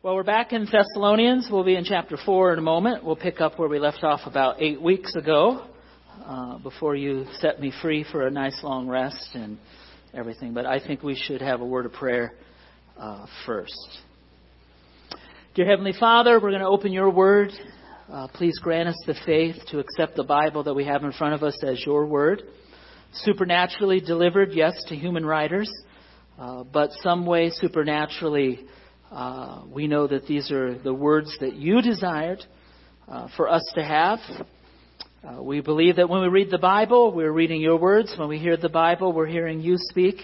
Well, we're back in Thessalonians. We'll be in chapter 4 in a moment. We'll pick up where we left off about 8 weeks ago, before you set me free for a nice long rest and everything. But I think we should have a word of prayer first. Dear Heavenly Father, we're going to open your word. Please grant us the faith to accept the Bible that we have in front of us as your word. Supernaturally delivered, yes, to human writers, but some way supernaturally we know that these are the words that you desired for us to have. We believe that when we read the Bible, we're reading your words. When we hear the Bible, we're hearing you speak.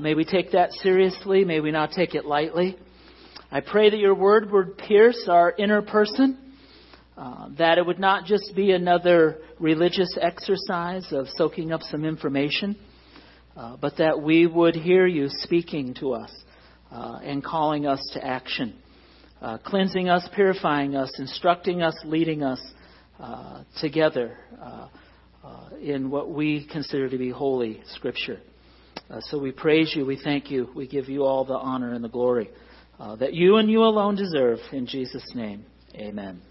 May we take that seriously. May we not take it lightly. I pray that your word would pierce our inner person, that it would not just be another religious exercise of soaking up some information, but that we would hear you speaking to us. And calling us to action, cleansing us, purifying us, instructing us, leading us together in what we consider to be holy Scripture. So we praise you, we thank you, we give you all the honor and the glory that you and you alone deserve. In Jesus' name, amen.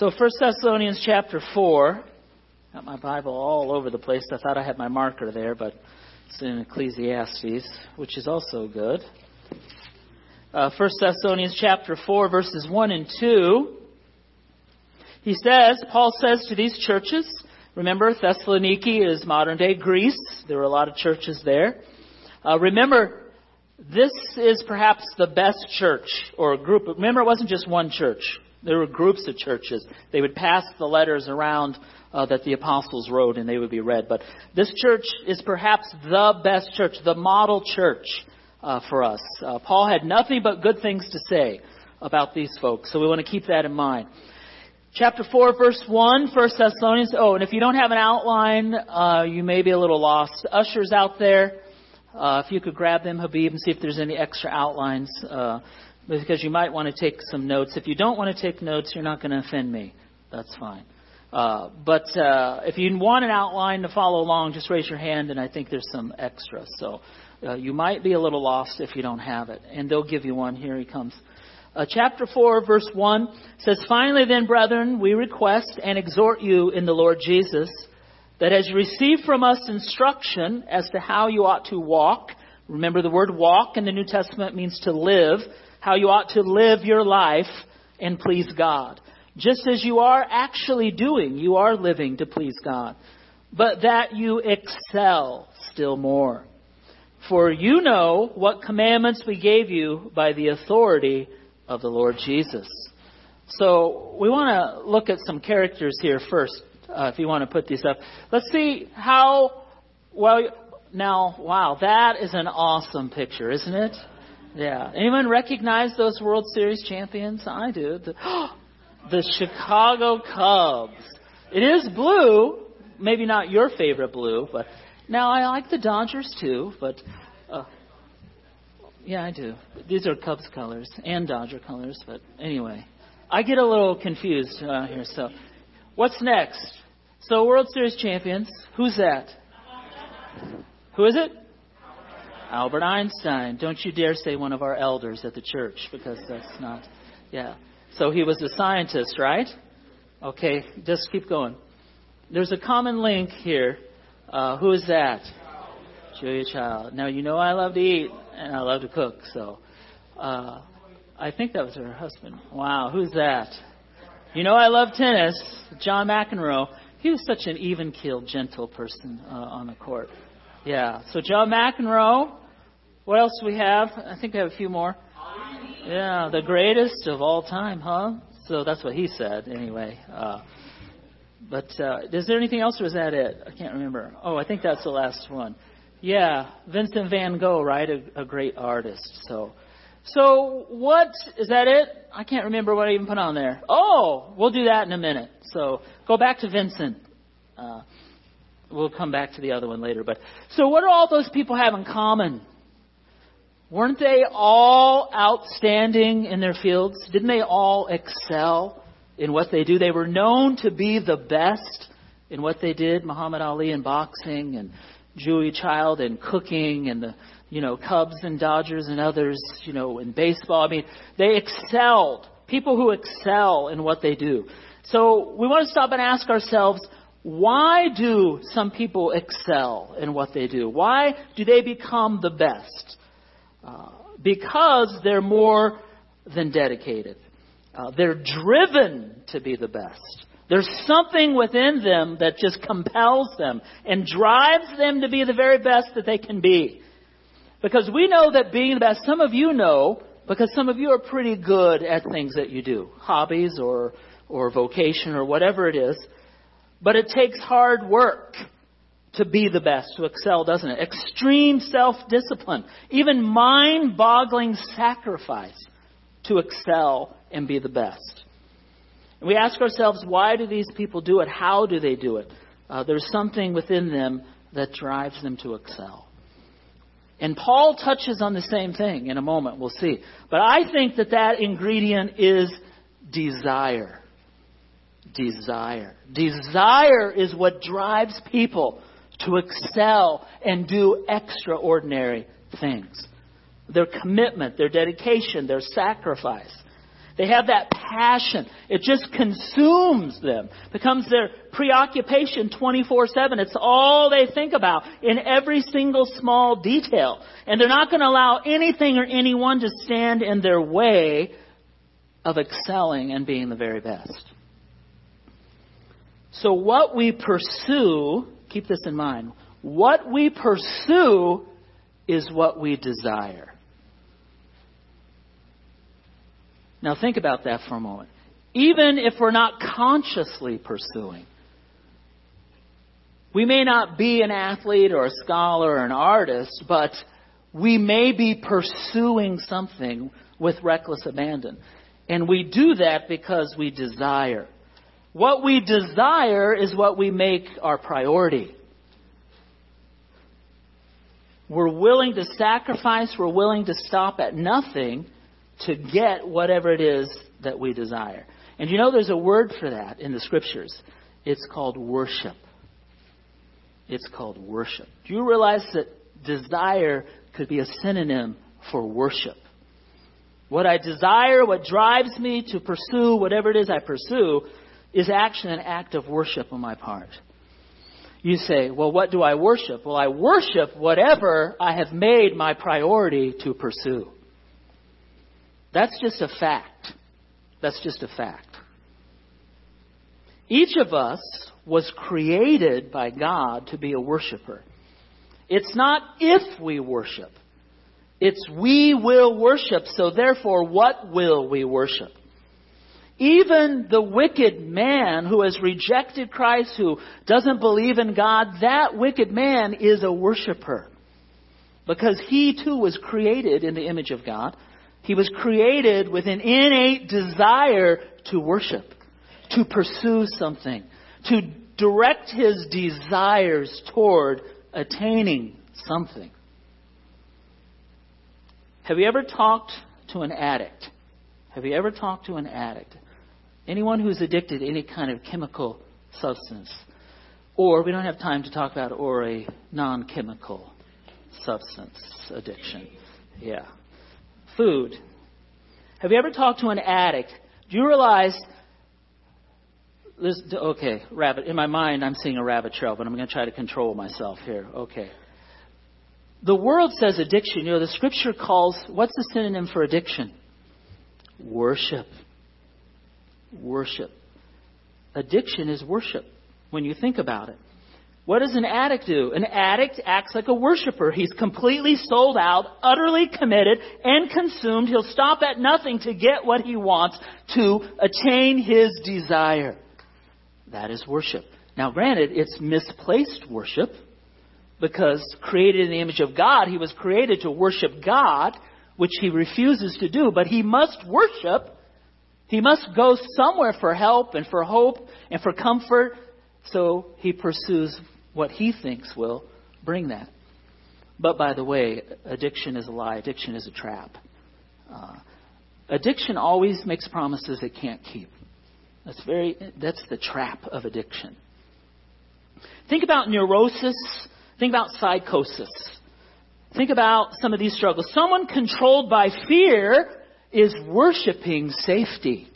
So First Thessalonians chapter 4, got my Bible all over the place. I thought I had my marker there, but it's in Ecclesiastes, which is also good. 1 Thessalonians chapter 4, verses 1 and 2. He says, Paul says to these churches, remember Thessaloniki is modern-day Greece. There were a lot of churches there. Remember, this is perhaps the best church or group. Remember, it wasn't just one church. There were groups of churches. They would pass the letters around that the apostles wrote, and they would be read. But this church is perhaps the best church, the model church for us. Paul had nothing but good things to say about these folks, so we want to keep that in mind. Chapter 4, verse 1, 1 Thessalonians. Oh, and if you don't have an outline, you may be a little lost. Ushers out there, if you could grab them, Habib, and see if there's any extra outlines, because you might want to take some notes. If you don't want to take notes, you're not going to offend me. That's fine. But if you want an outline to follow along, just raise your hand, and I think there's some extra. So you might be a little lost if you don't have it. And they'll give you one. Here he comes. Chapter 4, verse 1 says, Finally then, brethren, we request and exhort you in the Lord Jesus, that as you receive from us instruction as to how you ought to walk, remember the word walk in the New Testament means to live, how you ought to live your life and please God. Just as you are actually doing, you are living to please God, but that you excel still more. For you know what commandments we gave you by the authority of the Lord Jesus. So we want to look at some characters here first, if you want to put these up. Let's see how, well, now, wow, that is an awesome picture, isn't it? Yeah. Anyone recognize those World Series champions? I do. The Chicago Cubs. It is blue, maybe not your favorite blue, but now I like the Dodgers too. But yeah, I do. These are Cubs colors and Dodger colors. But anyway, I get a little confused here. So, what's next? So, World Series champions. Who's that? Who is it? Albert Einstein. Don't you dare say one of our elders at the church, because that's not. Yeah. So he was a scientist, right? Okay, just keep going. There's a common link here. Who is that? Julia Child. Now, you know I love to eat, and I love to cook, so I think that was her husband. Wow, who's that? You know I love tennis, John McEnroe. He was such an even-keeled, gentle person on the court. Yeah, so John McEnroe. What else do we have? I think we have a few more. Yeah, the greatest of all time, huh? So that's what he said, anyway. But is there anything else, or is that it? I can't remember. Oh, I think that's the last one. Yeah, Vincent van Gogh, right? A great artist. So what is that? It? I can't remember what I even put on there. Oh, we'll do that in a minute. So go back to Vincent. We'll come back to the other one later. But so what do all those people have in common? Weren't they all outstanding in their fields? Didn't they all excel in what they do? They were known to be the best in what they did. Muhammad Ali in boxing, and Julia Child in cooking, and the Cubs and Dodgers and others, in baseball. I mean, they excelled. People who excel in what they do. So we want to stop and ask ourselves, why do some people excel in what they do? Why do they become the best? Because they're more than dedicated. They're driven to be the best. There's something within them that just compels them and drives them to be the very best that they can be. Because we know that being the best, some of you know, because some of you are pretty good at things that you do, hobbies or vocation or whatever it is. But it takes hard work to be the best, to excel, doesn't it? Extreme self-discipline, even mind-boggling sacrifice to excel and be the best. And we ask ourselves, why do these people do it? How do they do it? There's something within them that drives them to excel. And Paul touches on the same thing in a moment, we'll see. But I think that ingredient is desire. Desire. Desire is what drives people to excel and do extraordinary things. Their commitment, their dedication, their sacrifice. They have that passion. It just consumes them. Becomes their preoccupation 24/7. It's all they think about in every single small detail. And they're not going to allow anything or anyone to stand in their way of excelling and being the very best. So what we pursue, keep this in mind, what we pursue is what we desire. Now think about that for a moment. Even if we're not consciously pursuing, we may not be an athlete or a scholar or an artist, but we may be pursuing something with reckless abandon. And we do that because we desire. What we desire is what we make our priority. We're willing to sacrifice. We're willing to stop at nothing to get whatever it is that we desire. And there's a word for that in the scriptures. It's called worship. It's called worship. Do you realize that desire could be a synonym for worship? What I desire, what drives me to pursue whatever it is I pursue, is actually an act of worship on my part. You say, well, what do I worship? Well, I worship whatever I have made my priority to pursue. That's just a fact. That's just a fact. Each of us was created by God to be a worshiper. It's not if we worship. It's we will worship. So therefore, what will we worship? Even the wicked man who has rejected Christ, who doesn't believe in God, that wicked man is a worshiper. Because he too was created in the image of God. He was created with an innate desire to worship, to pursue something, to direct his desires toward attaining something. Have you ever talked to an addict? Have you ever talked to an addict? Anyone who's addicted to any kind of chemical substance. Or we don't have time to talk about a non-chemical substance addiction. Yeah. Food. Have you ever talked to an addict? Do you realize this? Okay, rabbit. In my mind, I'm seeing a rabbit trail, but I'm going to try to control myself here. Okay. The world says addiction. The scripture calls, what's the synonym for addiction? Worship. Worship. Addiction is worship when you think about it. What does an addict do? An addict acts like a worshiper. He's completely sold out, utterly committed, and consumed. He'll stop at nothing to get what he wants, to attain his desire. That is worship. Now, granted, it's misplaced worship, because created in the image of God, he was created to worship God, which he refuses to do. But he must worship. He must go somewhere for help and for hope and for comfort. So he pursues what he thinks will bring that. But by the way, addiction is a lie. Addiction is a trap. Addiction always makes promises it can't keep. That's the trap of addiction. Think about neurosis. Think about psychosis. Think about some of these struggles. Someone controlled by fear is worshiping safety.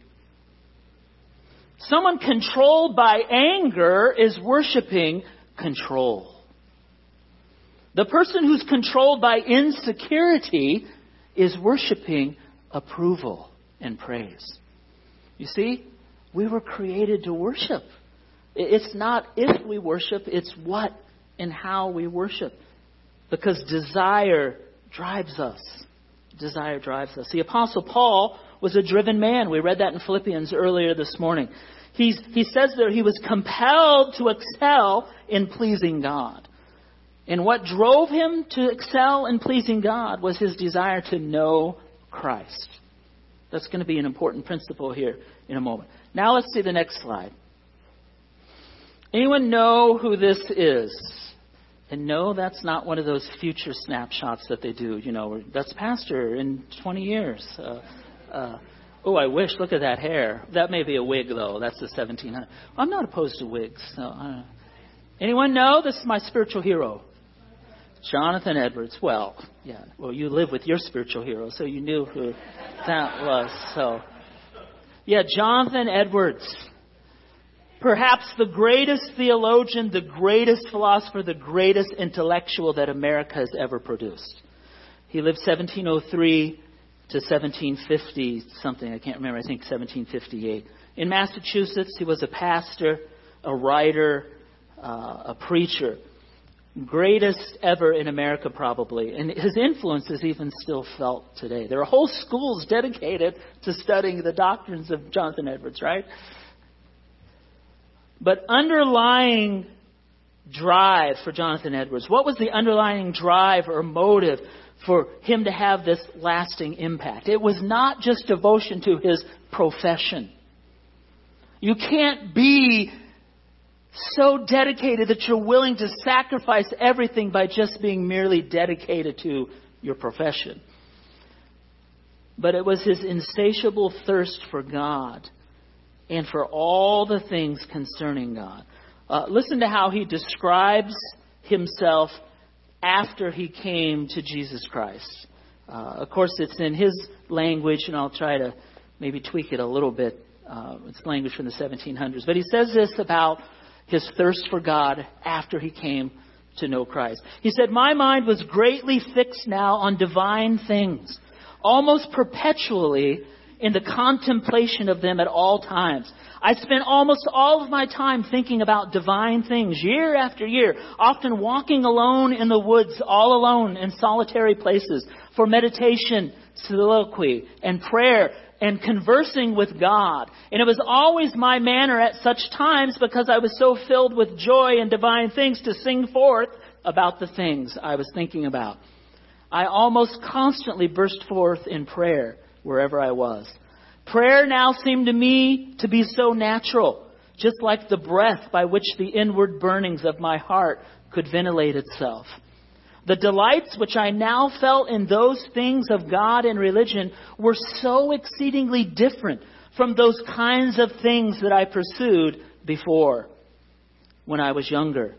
Someone controlled by anger is worshiping control. The person who's controlled by insecurity is worshiping approval and praise. You see, we were created to worship. It's not if we worship, it's what and how we worship. Because desire drives us. Desire drives us. The Apostle Paul was a driven man. We read that in Philippians earlier this morning. He says there he was compelled to excel in pleasing God. And what drove him to excel in pleasing God was his desire to know Christ. That's going to be an important principle here in a moment. Now let's see the next slide. Anyone know who this is? And no, that's not one of those future snapshots that they do. You know, that's pastor in 20 years. I wish. Look at that hair. That may be a wig, though. That's the 1700. I'm not opposed to wigs. So I don't know. Anyone know? This is my spiritual hero, Jonathan Edwards. Well, yeah. Well, you live with your spiritual hero, so you knew who that was. So, yeah, Jonathan Edwards. Perhaps the greatest theologian, the greatest philosopher, the greatest intellectual that America has ever produced. He lived 1703 to 1750 something. I can't remember. I think 1758. In Massachusetts, he was a pastor, a writer, a preacher. Greatest ever in America, probably. And his influence is even still felt today. There are whole schools dedicated to studying the doctrines of Jonathan Edwards, right? But underlying drive for Jonathan Edwards, what was the underlying drive or motive for him to have this lasting impact? It was not just devotion to his profession. You can't be so dedicated that you're willing to sacrifice everything by just being merely dedicated to your profession. But it was his insatiable thirst for God and for all the things concerning God. Listen to how he describes himself after he came to Jesus Christ. Of course, it's in his language, and I'll try to maybe tweak it a little bit. It's language from the 1700s. But he says this about his thirst for God after he came to know Christ. He said, "My mind was greatly fixed now on divine things, almost perpetually in the contemplation of them at all times. I spent almost all of my time thinking about divine things year after year, often walking alone in the woods, all alone in solitary places, for meditation, soliloquy, and prayer, and conversing with God. And it was always my manner at such times, because I was so filled with joy in divine things, to sing forth about the things I was thinking about. I almost constantly burst forth in prayer wherever I was. Prayer now seemed to me to be so natural, just like the breath by which the inward burnings of my heart could ventilate itself. The delights which I now felt in those things of God and religion were so exceedingly different from those kinds of things that I pursued before, when I was younger,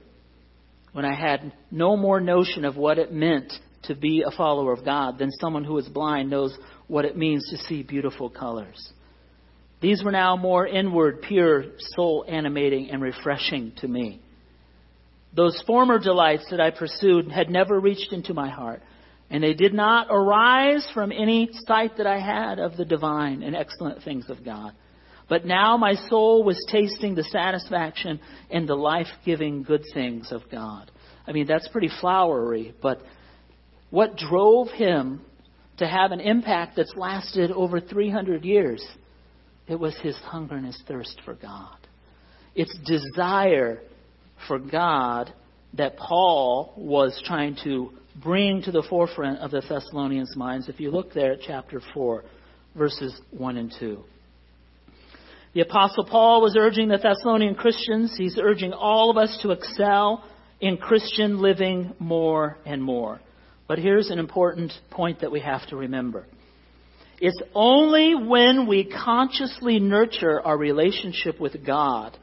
when I had no more notion of what it meant to be a follower of God than someone who is blind knows what it means to see beautiful colors. These were now more inward, pure, soul animating and refreshing to me. Those former delights that I pursued had never reached into my heart, and they did not arise from any sight that I had of the divine and excellent things of God. But now my soul was tasting the satisfaction and the life-giving good things of God." I mean, that's pretty flowery, but what drove him to have an impact that's lasted over 300 years, it was his hunger and his thirst for God. It's desire for God that Paul was trying to bring to the forefront of the Thessalonians' minds. If you look there at chapter 4, verses 1 and 2. The Apostle Paul was urging the Thessalonian Christians. He's urging all of us to excel in Christian living more and more. But here's an important point that we have to remember. It's only when we consciously nurture our relationship with God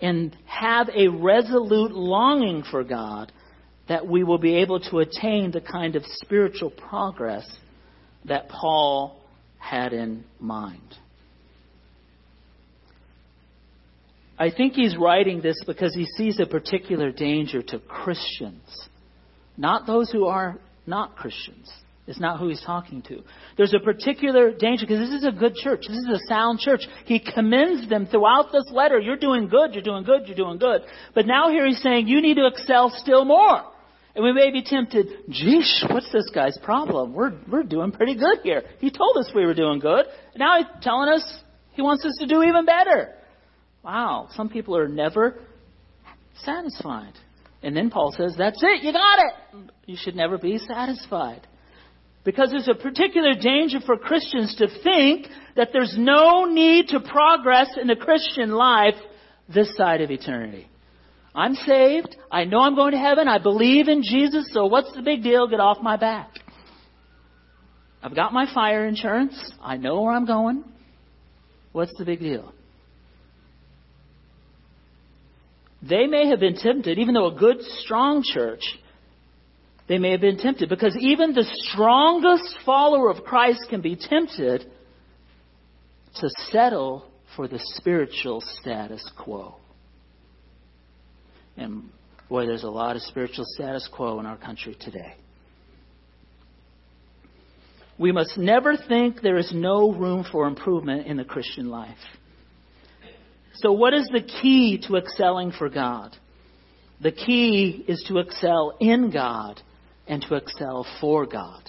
and have a resolute longing for God that we will be able to attain the kind of spiritual progress that Paul had in mind. I think he's writing this because he sees a particular danger to Christians, not those who are not Christians. It's not who he's talking to. There's a particular danger because this is a good church. This is a sound church. He commends them throughout this letter. You're doing good. You're doing good. You're doing good. But now here he's saying you need to excel still more. And we may be tempted, "Jeesh, what's this guy's problem? We're doing pretty good here. He told us we were doing good. And now he's telling us he wants us to do even better." Wow, some people are never satisfied. And then Paul says, that's it, you got it. You should never be satisfied. Because there's a particular danger for Christians to think that there's no need to progress in the Christian life this side of eternity. I'm saved. I know I'm going to heaven. I believe in Jesus. So what's the big deal? Get off my back. I've got my fire insurance. I know where I'm going. What's the big deal? They may have been tempted, even though a good, strong church, they may have been tempted because even the strongest follower of Christ can be tempted to settle for the spiritual status quo. And boy, there's a lot of spiritual status quo in our country today. We must never think there is no room for improvement in the Christian life. So what is the key to excelling for God? The key is to excel in God and to excel for God.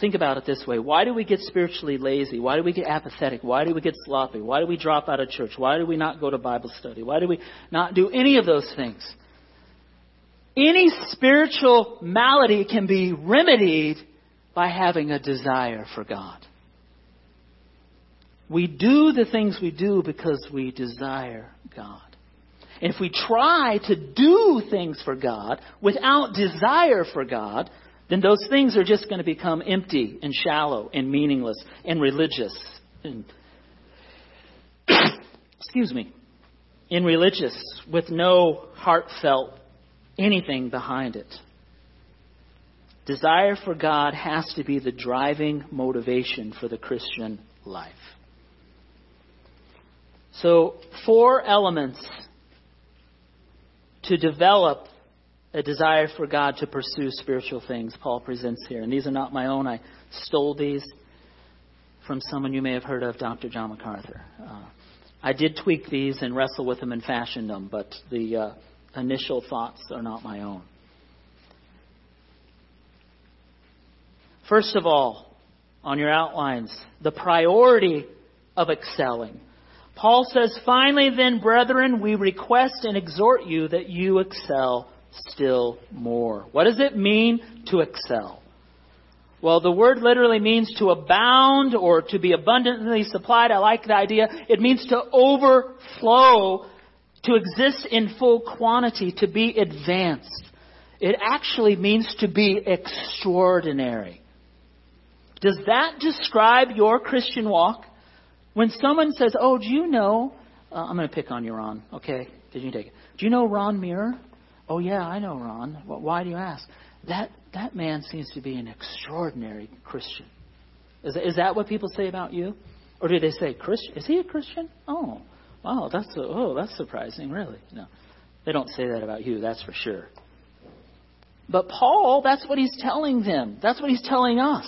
Think about it this way. Why do we get spiritually lazy? Why do we get apathetic? Why do we get sloppy? Why do we drop out of church? Why do we not go to Bible study? Why do we not do any of those things? Any spiritual malady can be remedied by having a desire for God. We do the things we do because we desire God. And if we try to do things for God without desire for God, then those things are just going to become empty and shallow and meaningless and religious. And excuse me. And religious with no heartfelt anything behind it. Desire for God has to be the driving motivation for the Christian life. So 4 elements to develop a desire for God to pursue spiritual things Paul presents here. And these are not my own. I stole these from someone you may have heard of, Dr. John MacArthur. I did tweak these and wrestle with them and fashion them, but the initial thoughts are not my own. First of all, on your outlines, the priority of excelling. Paul says, "Finally then, brethren, we request and exhort you that you excel still more." What does it mean to excel? Well, the word literally means to abound or to be abundantly supplied. I like the idea. It means to overflow, to exist in full quantity, to be advanced. It actually means to be extraordinary. Does that describe your Christian walk? When someone says, "Oh, do you know," I'm going to pick on you, Ron. Okay, did you take it? "Do you know Ron Muir?" "Oh, yeah, I know Ron." "Well, why do you ask?" That man seems to be an extraordinary Christian." Is that what people say about you? Or do they say, "Christian? Is he a Christian? Oh, wow, that's surprising, really." No, they don't say that about you, that's for sure. But Paul, that's what he's telling them. That's what he's telling us.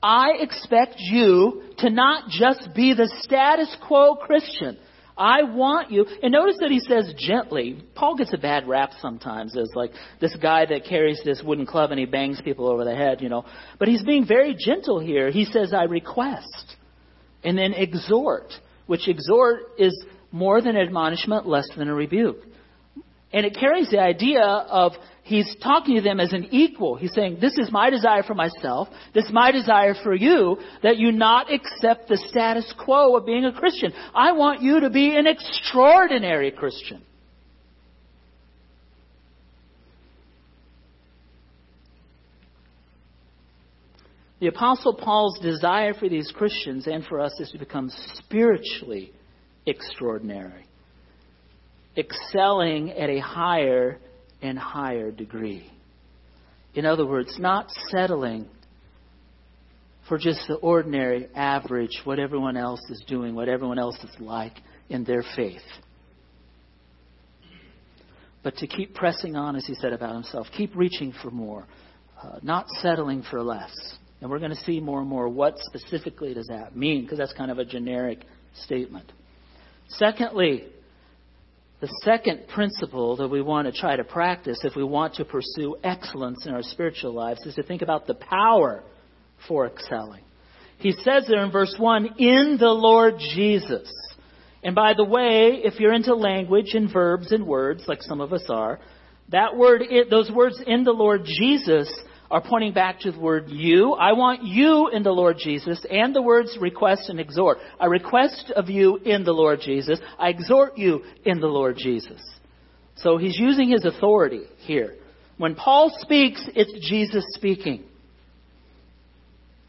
I expect you to not just be the status quo Christian. I want you. And notice that he says gently. Paul gets a bad rap sometimes as like this guy that carries this wooden club and he bangs people over the head, you know. But he's being very gentle here. He says, "I request." And then exhort, which exhort is more than admonishment, less than a rebuke. And it carries the idea of he's talking to them as an equal. He's saying, "This is my desire for myself. This is my desire for you, that you not accept the status quo of being a Christian. I want you to be an extraordinary Christian." The Apostle Paul's desire for these Christians and for us is to become spiritually extraordinary. Excelling at a higher and higher degree. In other words, not settling for just the ordinary average, what everyone else is doing, what everyone else is like in their faith. But to keep pressing on, as he said about himself, keep reaching for more, not settling for less. And we're going to see more and more what specifically does that mean, because that's kind of a generic statement. Secondly, the second principle that we want to try to practice if we want to pursue excellence in our spiritual lives is to think about the power for excelling. He says there in verse 1, in the Lord Jesus. And by the way, if you're into language and verbs and words, like some of us are, that word, those words in the Lord Jesus are pointing back to the word you. I want you in the Lord Jesus, and the words request and exhort. I request of you in the Lord Jesus. I exhort you in the Lord Jesus. So he's using his authority here. When Paul speaks, it's Jesus speaking.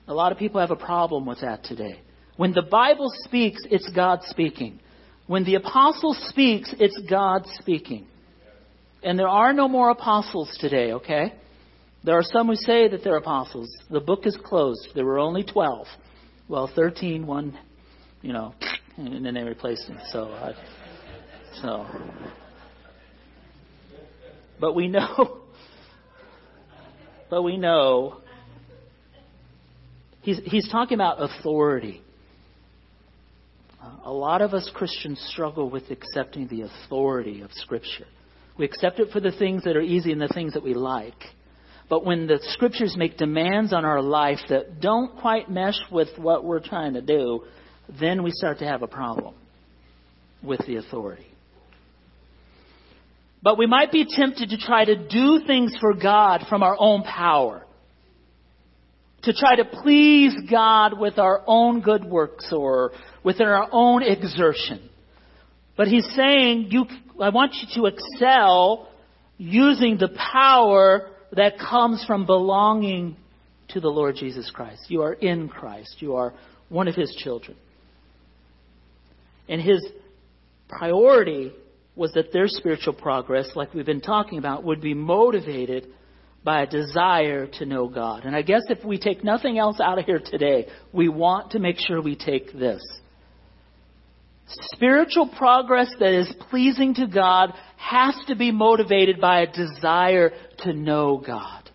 A lot of people have a problem with that today. When the Bible speaks, it's God speaking. When the apostle speaks, it's God speaking. And there are no more apostles today, okay? There are some who say that they're apostles. The book is closed. There were only 12. Well, 13, one, you know, and then they replaced him. So. But we know. He's talking about authority. A lot of us Christians struggle with accepting the authority of Scripture. We accept it for the things that are easy and the things that we like. But when the Scriptures make demands on our life that don't quite mesh with what we're trying to do, then we start to have a problem with the authority. But we might be tempted to try to do things for God from our own power, to try to please God with our own good works or within our own exertion. But he's saying, I want you to excel using the power that comes from belonging to the Lord Jesus Christ. You are in Christ. You are one of his children. And his priority was that their spiritual progress, like we've been talking about, would be motivated by a desire to know God. And I guess if we take nothing else out of here today, we want to make sure we take this. Spiritual progress that is pleasing to God has to be motivated by a desire to know God.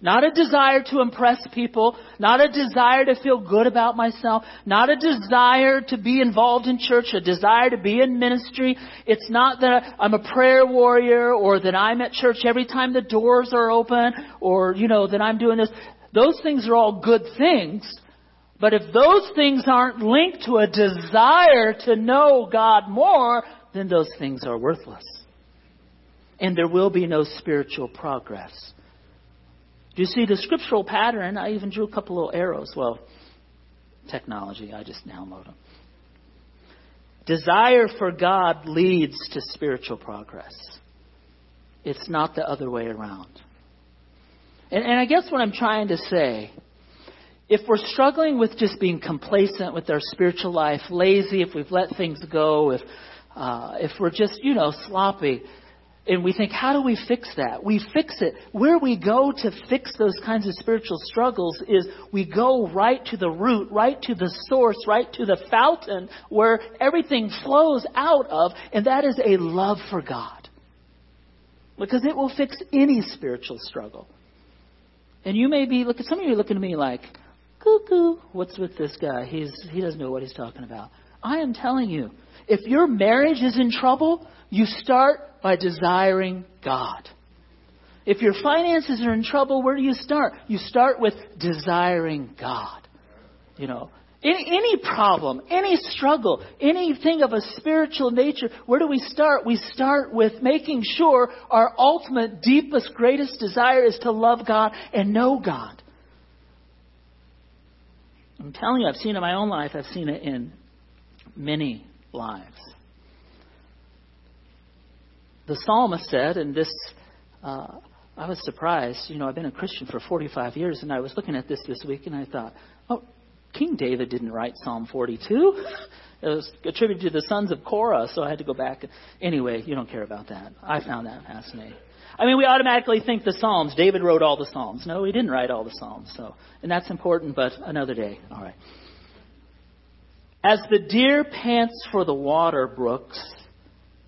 Not a desire to impress people, not a desire to feel good about myself, not a desire to be involved in church, a desire to be in ministry. It's not that I'm a prayer warrior or that I'm at church every time the doors are open or, you know, that I'm doing this. Those things are all good things. But if those things aren't linked to a desire to know God more, then those things are worthless. And there will be no spiritual progress. Do you see the scriptural pattern? I even drew a couple little arrows. Well, technology, I just download them. Desire for God leads to spiritual progress. It's not the other way around. And I guess what I'm trying to say, if we're struggling with just being complacent with our spiritual life, lazy, if we've let things go, if we're just, you know, sloppy, and we think, how do we fix that? We fix it. Where we go to fix those kinds of spiritual struggles is we go right to the root, right to the source, right to the fountain where everything flows out of, and that is a love for God. Because it will fix any spiritual struggle. And you may be, some of you are looking at me like, cuckoo, what's with this guy? He doesn't know what he's talking about. I am telling you, if your marriage is in trouble, you start by desiring God. If your finances are in trouble, where do you start? You start with desiring God. You know, any problem, any struggle, anything of a spiritual nature, where do we start? We start with making sure our ultimate, deepest, greatest desire is to love God and know God. I'm telling you, I've seen it in my own life. I've seen it in many lives. The psalmist said, and this, I was surprised, you know, I've been a Christian for 45 years, and I was looking at this week, and I thought, oh, King David didn't write Psalm 42. It was attributed to the sons of Korah, so I had to go back. Anyway, you don't care about that. I found that fascinating. I mean, we automatically think the Psalms. David wrote all the Psalms. No, he didn't write all the Psalms. So, and that's important, but another day. All right. As the deer pants for the water brooks,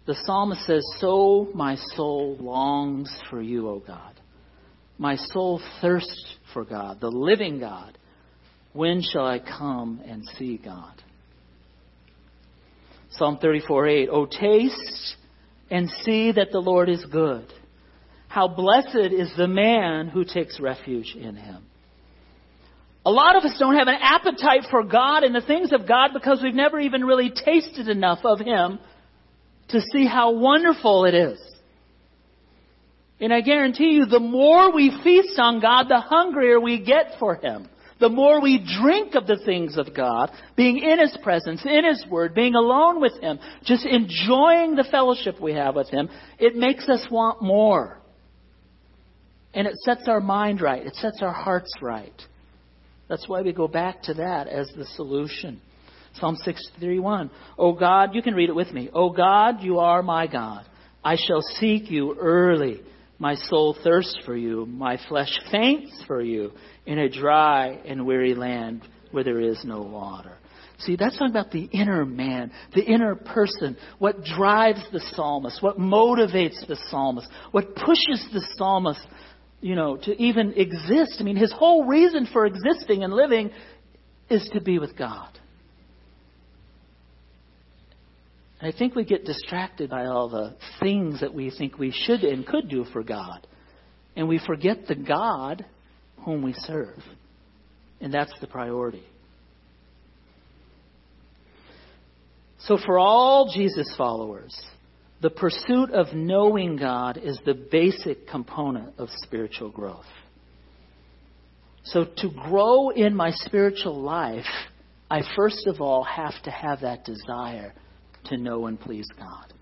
the psalmist says, so my soul longs for you, O God. My soul thirsts for God, the living God. When shall I come and see God? Psalm 34:8. O taste and see that the Lord is good. How blessed is the man who takes refuge in him. A lot of us don't have an appetite for God and the things of God because we've never even really tasted enough of him to see how wonderful it is. And I guarantee you, the more we feast on God, the hungrier we get for him. The more we drink of the things of God, being in his presence, in his word, being alone with him, just enjoying the fellowship we have with him, it makes us want more. And it sets our mind right. It sets our hearts right. That's why we go back to that as the solution. Psalm 63:1. O God, you can read it with me. O God, you are my God. I shall seek you early. My soul thirsts for you. My flesh faints for you in a dry and weary land where there is no water. See, that's talking about the inner man, the inner person, what drives the psalmist, what motivates the psalmist, what pushes the psalmist, to even exist. I mean, his whole reason for existing and living is to be with God. I think we get distracted by all the things that we think we should and could do for God. And we forget the God whom we serve. And that's the priority. So for all Jesus followers, the pursuit of knowing God is the basic component of spiritual growth. So to grow in my spiritual life, I first of all have to have that desire to know and please God.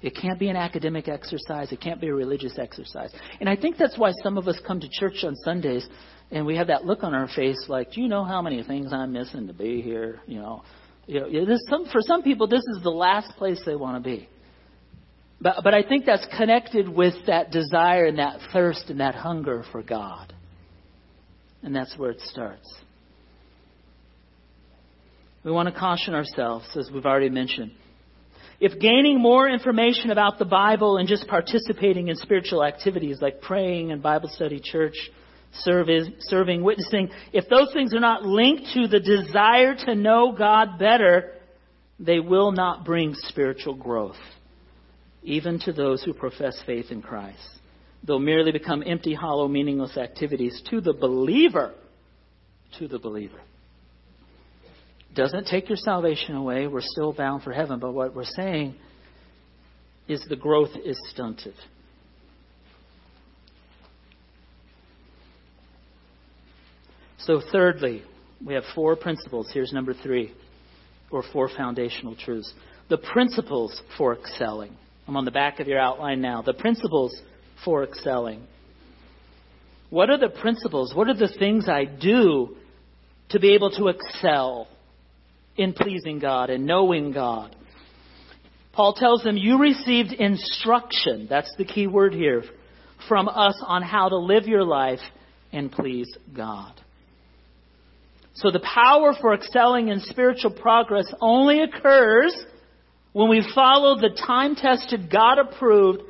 It can't be an academic exercise. It can't be a religious exercise. And I think that's why some of us come to church on Sundays and we have that look on our face like, do you know how many things I'm missing to be here? For some people, this is the last place they want to be. But I think that's connected with that desire and that thirst and that hunger for God. And that's where it starts. We want to caution ourselves, as we've already mentioned. If gaining more information about the Bible and just participating in spiritual activities like praying and Bible study, church, serving, witnessing, if those things are not linked to the desire to know God better, they will not bring spiritual growth, even to those who profess faith in Christ. They'll merely become empty, hollow, meaningless activities to the believer. To the believer. Doesn't take your salvation away. We're still bound for heaven. But what we're saying is the growth is stunted. So thirdly, we have four principles. Here's number 3, or 4 foundational truths. The principles for excelling. I'm on the back of your outline now. The principles for excelling. What are the principles? What are the things I do to be able to excel in pleasing God and knowing God? Paul tells them, you received instruction. That's the key word here, from us on how to live your life and please God. So the power for excelling in spiritual progress only occurs when we follow the time-tested, God-approved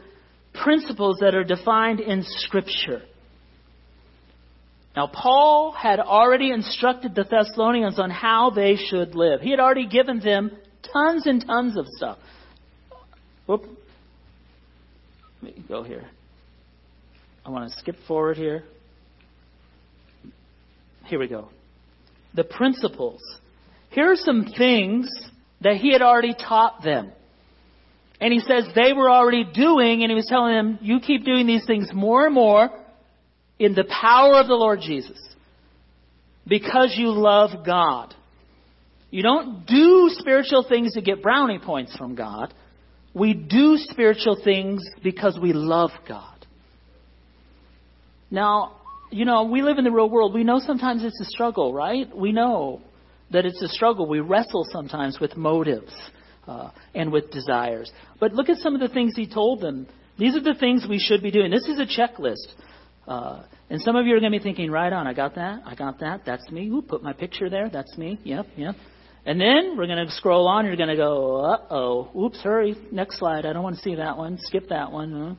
principles that are defined in Scripture. Now, Paul had already instructed the Thessalonians on how they should live. He had already given them tons and tons of stuff. Whoop. Let me go here. I want to skip forward here. Here we go. The principles. Here are some things that he had already taught them. And he says they were already doing, and he was telling them, you keep doing these things more and more, in the power of the Lord Jesus, because you love God. You don't do spiritual things to get brownie points from God. We do spiritual things because we love God. Now, we live in the real world. We know sometimes it's a struggle, right? We know that it's a struggle. We wrestle sometimes with motives and with desires. But look at some of the things he told them. These are the things we should be doing. This is a checklist. And some of you are going to be thinking, right on, I got that, that's me. Ooh, put my picture there, that's me, yep. And then we're going to scroll on, you're going to go, uh-oh, oops, hurry, next slide, I don't want to see that one, skip that one.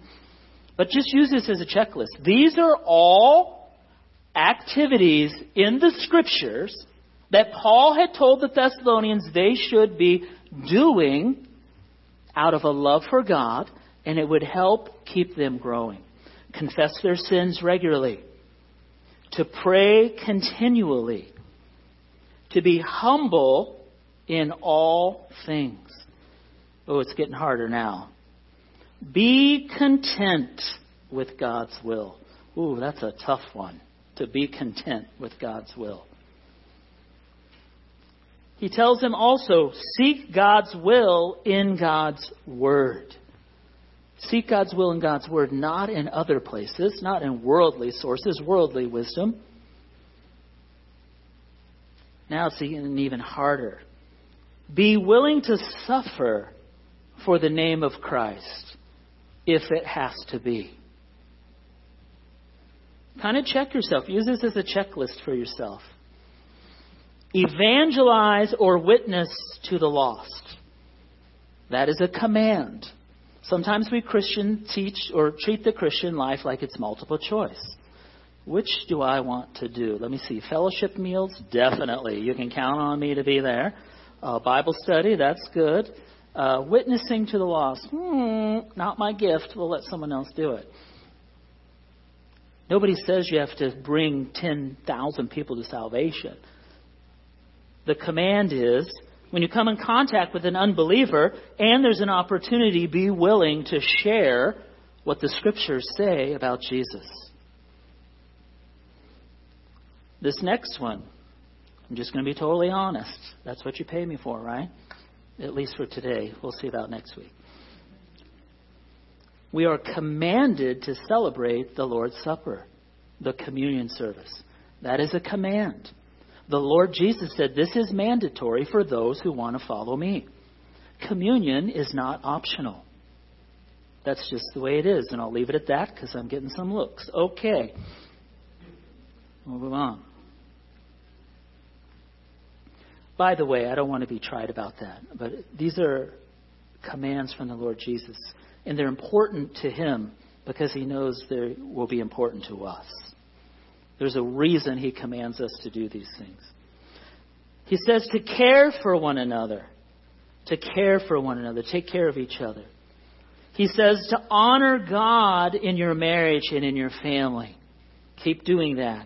But just use this as a checklist. These are all activities in the Scriptures that Paul had told the Thessalonians they should be doing out of a love for God, and it would help keep them growing. Confess their sins regularly, to pray continually, to be humble in all things. Oh, it's getting harder now. Be content with God's will. Ooh, that's a tough one, to be content with God's will. He tells them also, seek God's will in God's word. Seek God's will in God's word, not in other places, not in worldly sources, worldly wisdom. Now it's even harder. Be willing to suffer for the name of Christ if it has to be. Kind of check yourself. Use this as a checklist for yourself. Evangelize or witness to the lost. That is a command. Sometimes we Christians teach or treat the Christian life like it's multiple choice. Which do I want to do? Let me see. Fellowship meals? Definitely. You can count on me to be there. Bible study? That's good. Witnessing to the lost? Not my gift. We'll let someone else do it. Nobody says you have to bring 10,000 people to salvation. The command is, when you come in contact with an unbeliever and there's an opportunity, be willing to share what the Scriptures say about Jesus. This next one, I'm just going to be totally honest. That's what you pay me for, right? At least for today. We'll see about next week. We are commanded to celebrate the Lord's Supper, the communion service. That is a command. The Lord Jesus said, this is mandatory for those who want to follow me. Communion is not optional. That's just the way it is. And I'll leave it at that because I'm getting some looks. Okay. We'll move on. By the way, I don't want to be tried about that, but these are commands from the Lord Jesus. And they're important to him because he knows they will be important to us. There's a reason he commands us to do these things. He says to care for one another. To care for one another. Take care of each other. He says to honor God in your marriage and in your family. Keep doing that.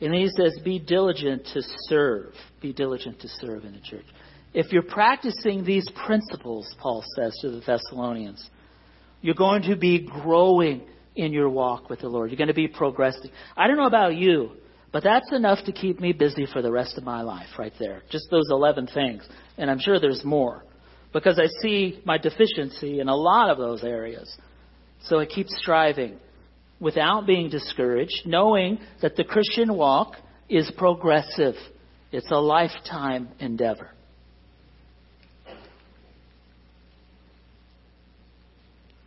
And then he says, be diligent to serve. Be diligent to serve in the church. If you're practicing these principles, Paul says to the Thessalonians, you're going to be growing in your walk with the Lord. You're going to be progressing. I don't know about you, but that's enough to keep me busy for the rest of my life right there. Just those 11 things. And I'm sure there's more because I see my deficiency in a lot of those areas. So I keep striving without being discouraged, knowing that the Christian walk is progressive. It's a lifetime endeavor.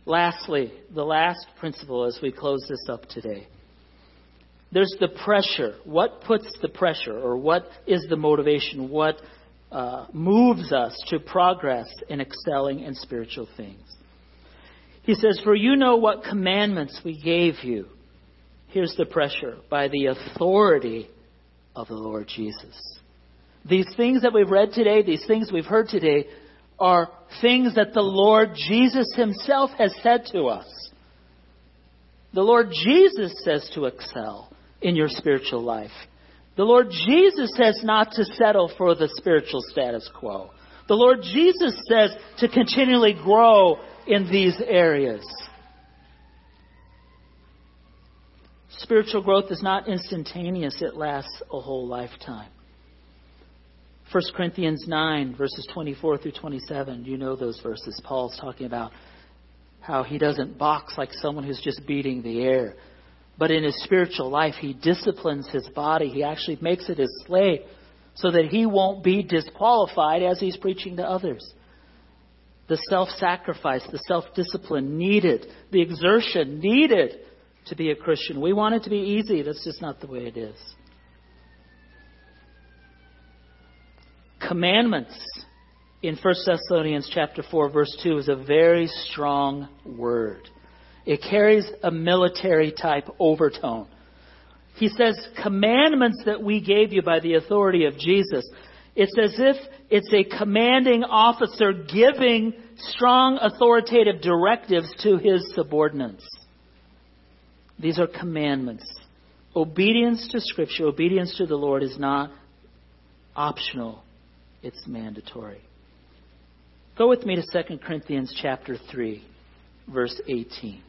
Lastly, the last principle as we close this up today. There's the pressure. What puts the pressure, or what is the motivation? What moves us to progress in excelling in spiritual things? He says, for you know what commandments we gave you. Here's the pressure. By the authority of the Lord Jesus. These things that we've read today, these things we've heard today, are things that the Lord Jesus himself has said to us. The Lord Jesus says to excel in your spiritual life. The Lord Jesus says not to settle for the spiritual status quo. The Lord Jesus says to continually grow in these areas. Spiritual growth is not instantaneous. It lasts a whole lifetime. 1 Corinthians 9, verses 24 through 27. You know those verses. Paul's talking about how he doesn't box like someone who's just beating the air. But in his spiritual life, he disciplines his body. He actually makes it his slave so that he won't be disqualified as he's preaching to others. the self-sacrifice, the self-discipline needed, the exertion needed to be a Christian. We want it to be easy. That's just not the way it is. Commandments in 1 Thessalonians chapter 4, verse 2 is a very strong word. It carries a military type overtone. He says, commandments that we gave you by the authority of Jesus. It's as if it's a commanding officer giving strong authoritative directives to his subordinates. These are commandments. Obedience to Scripture, obedience to the Lord is not optional. It's mandatory. Go with me to 2 Corinthians chapter 3, verse 18.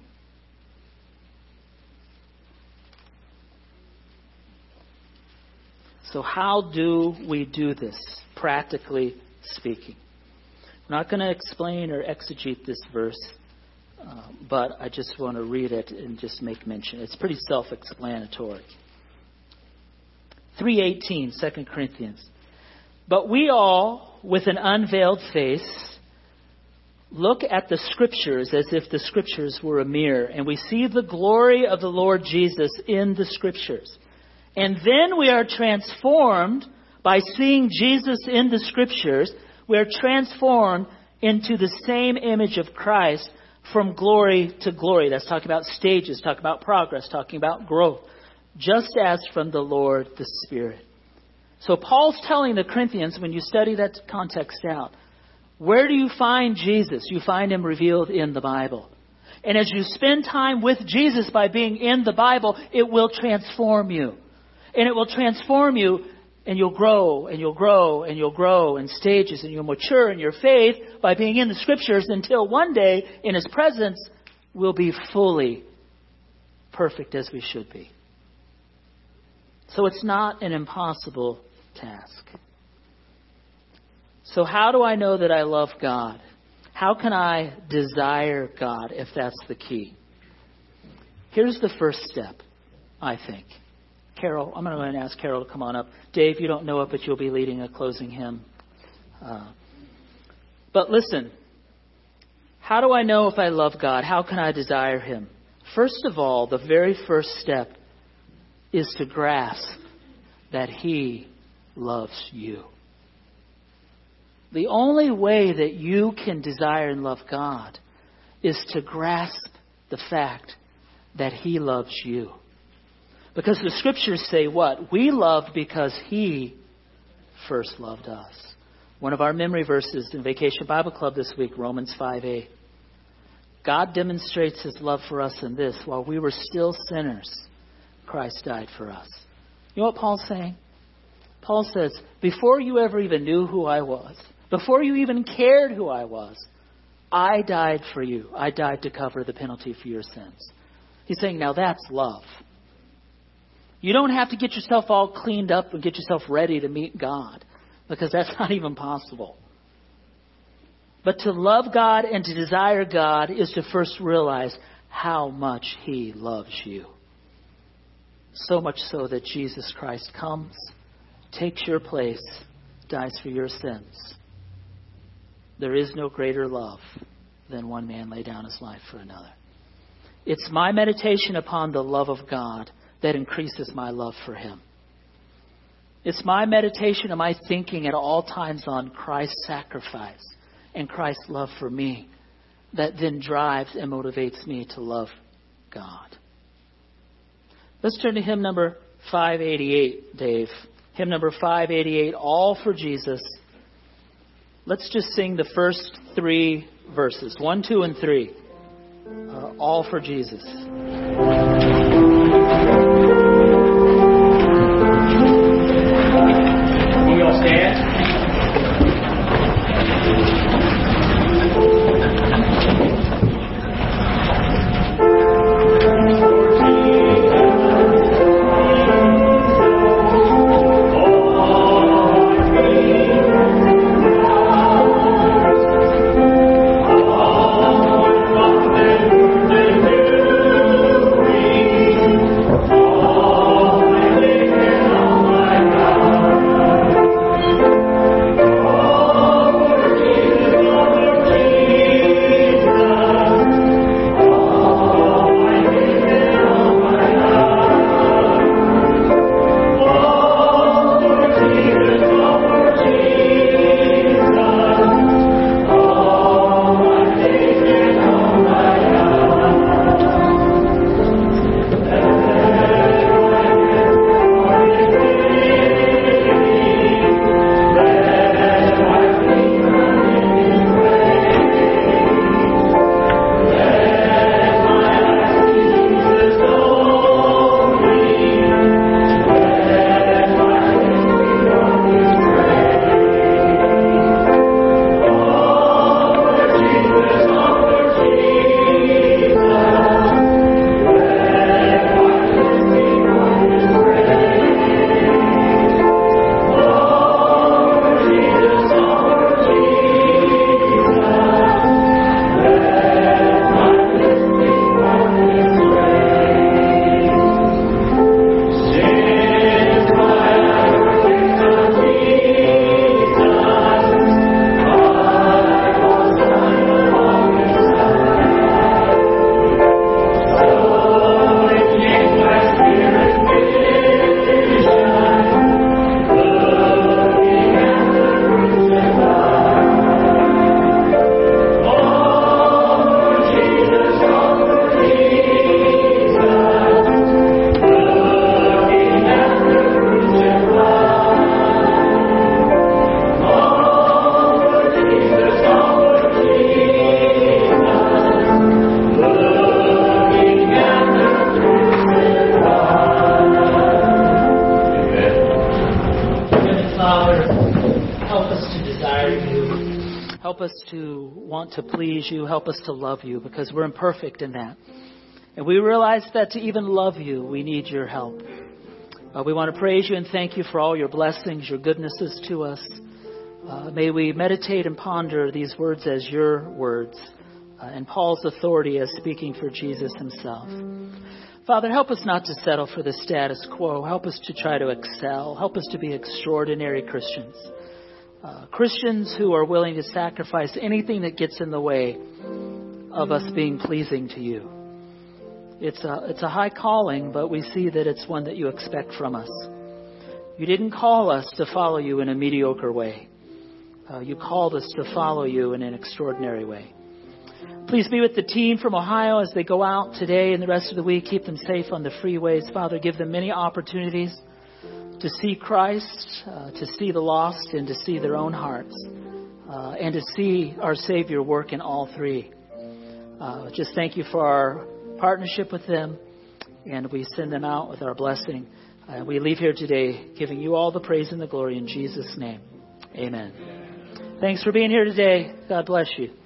2 do we do this, practically speaking? I'm not going to explain or exegete this verse, but I just want to read it and just make mention. It's pretty self-explanatory. 3:18, 2 Corinthians. But we all, with an unveiled face, look at the Scriptures as if the Scriptures were a mirror, and we see the glory of the Lord Jesus in the Scriptures. And then we are transformed by seeing Jesus in the Scriptures. We are transformed into the same image of Christ from glory to glory. That's talking about stages, talking about progress, talking about growth. Just as from the Lord, the Spirit. So Paul's telling the Corinthians, when you study that context out, where do you find Jesus? You find him revealed in the Bible. And as you spend time with Jesus by being in the Bible, it will transform you. And it will transform you, and you'll grow, and you'll grow, and you'll grow in stages, and you'll mature in your faith by being in the Scriptures until one day, in His presence, we'll be fully perfect as we should be. So it's not an impossible task. So how do I know that I love God? How can I desire God if that's the key? Here's the first step, I think. Carol, I'm going to ask Carol to come on up. Dave, you don't know it, but you'll be leading a closing hymn. But listen, how do I know if I love God? How can I desire Him? First of all, the very first step is to grasp that He loves you. The only way that you can desire and love God is to grasp the fact that He loves you. Because the Scriptures say what? We love because He first loved us. One of our memory verses in Vacation Bible Club this week, Romans 5:8. God demonstrates His love for us in this: while we were still sinners, Christ died for us. You know what Paul's saying? Paul says, before you ever even knew who I was, before you even cared who I was, I died for you. I died to cover the penalty for your sins. He's saying, now that's love. You don't have to get yourself all cleaned up and get yourself ready to meet God, because that's not even possible. But to love God and to desire God is to first realize how much He loves you. So much so that Jesus Christ comes, takes your place, dies for your sins. There is no greater love than one man lay down his life for another. It's my meditation upon the love of God that increases my love for Him. It's my meditation and my thinking at all times on Christ's sacrifice and Christ's love for me that then drives and motivates me to love God. Let's turn to hymn number 588, Dave. Hymn number 588, All for Jesus. Let's just sing the first three verses, 1, 2, and 3. All for Jesus. Help us to desire you. Help us to want to please you. Help us to love you, because we're imperfect in that. And we realize that to even love you, we need your help. We want to praise you and thank you for all your blessings, your goodnesses to us. May we meditate and ponder these words as your words, and Paul's authority as speaking for Jesus himself. Father, help us not to settle for the status quo. Help us to try to excel. Help us to be extraordinary Christians. Christians who are willing to sacrifice anything that gets in the way of us being pleasing to you. It's a high calling, but we see that it's one that you expect from us. You didn't call us to follow you in a mediocre way. You called us to follow you in an extraordinary way. Please be with the team from Ohio as they go out today and the rest of the week. Keep them safe on the freeways. Father, give them many opportunities to see Christ, to see the lost, and to see their own hearts, and to see our Savior work in all three. Just thank you for our partnership with them, and we send them out with our blessing. We leave here today giving you all the praise and the glory in Jesus' name. Amen. Thanks for being here today. God bless you.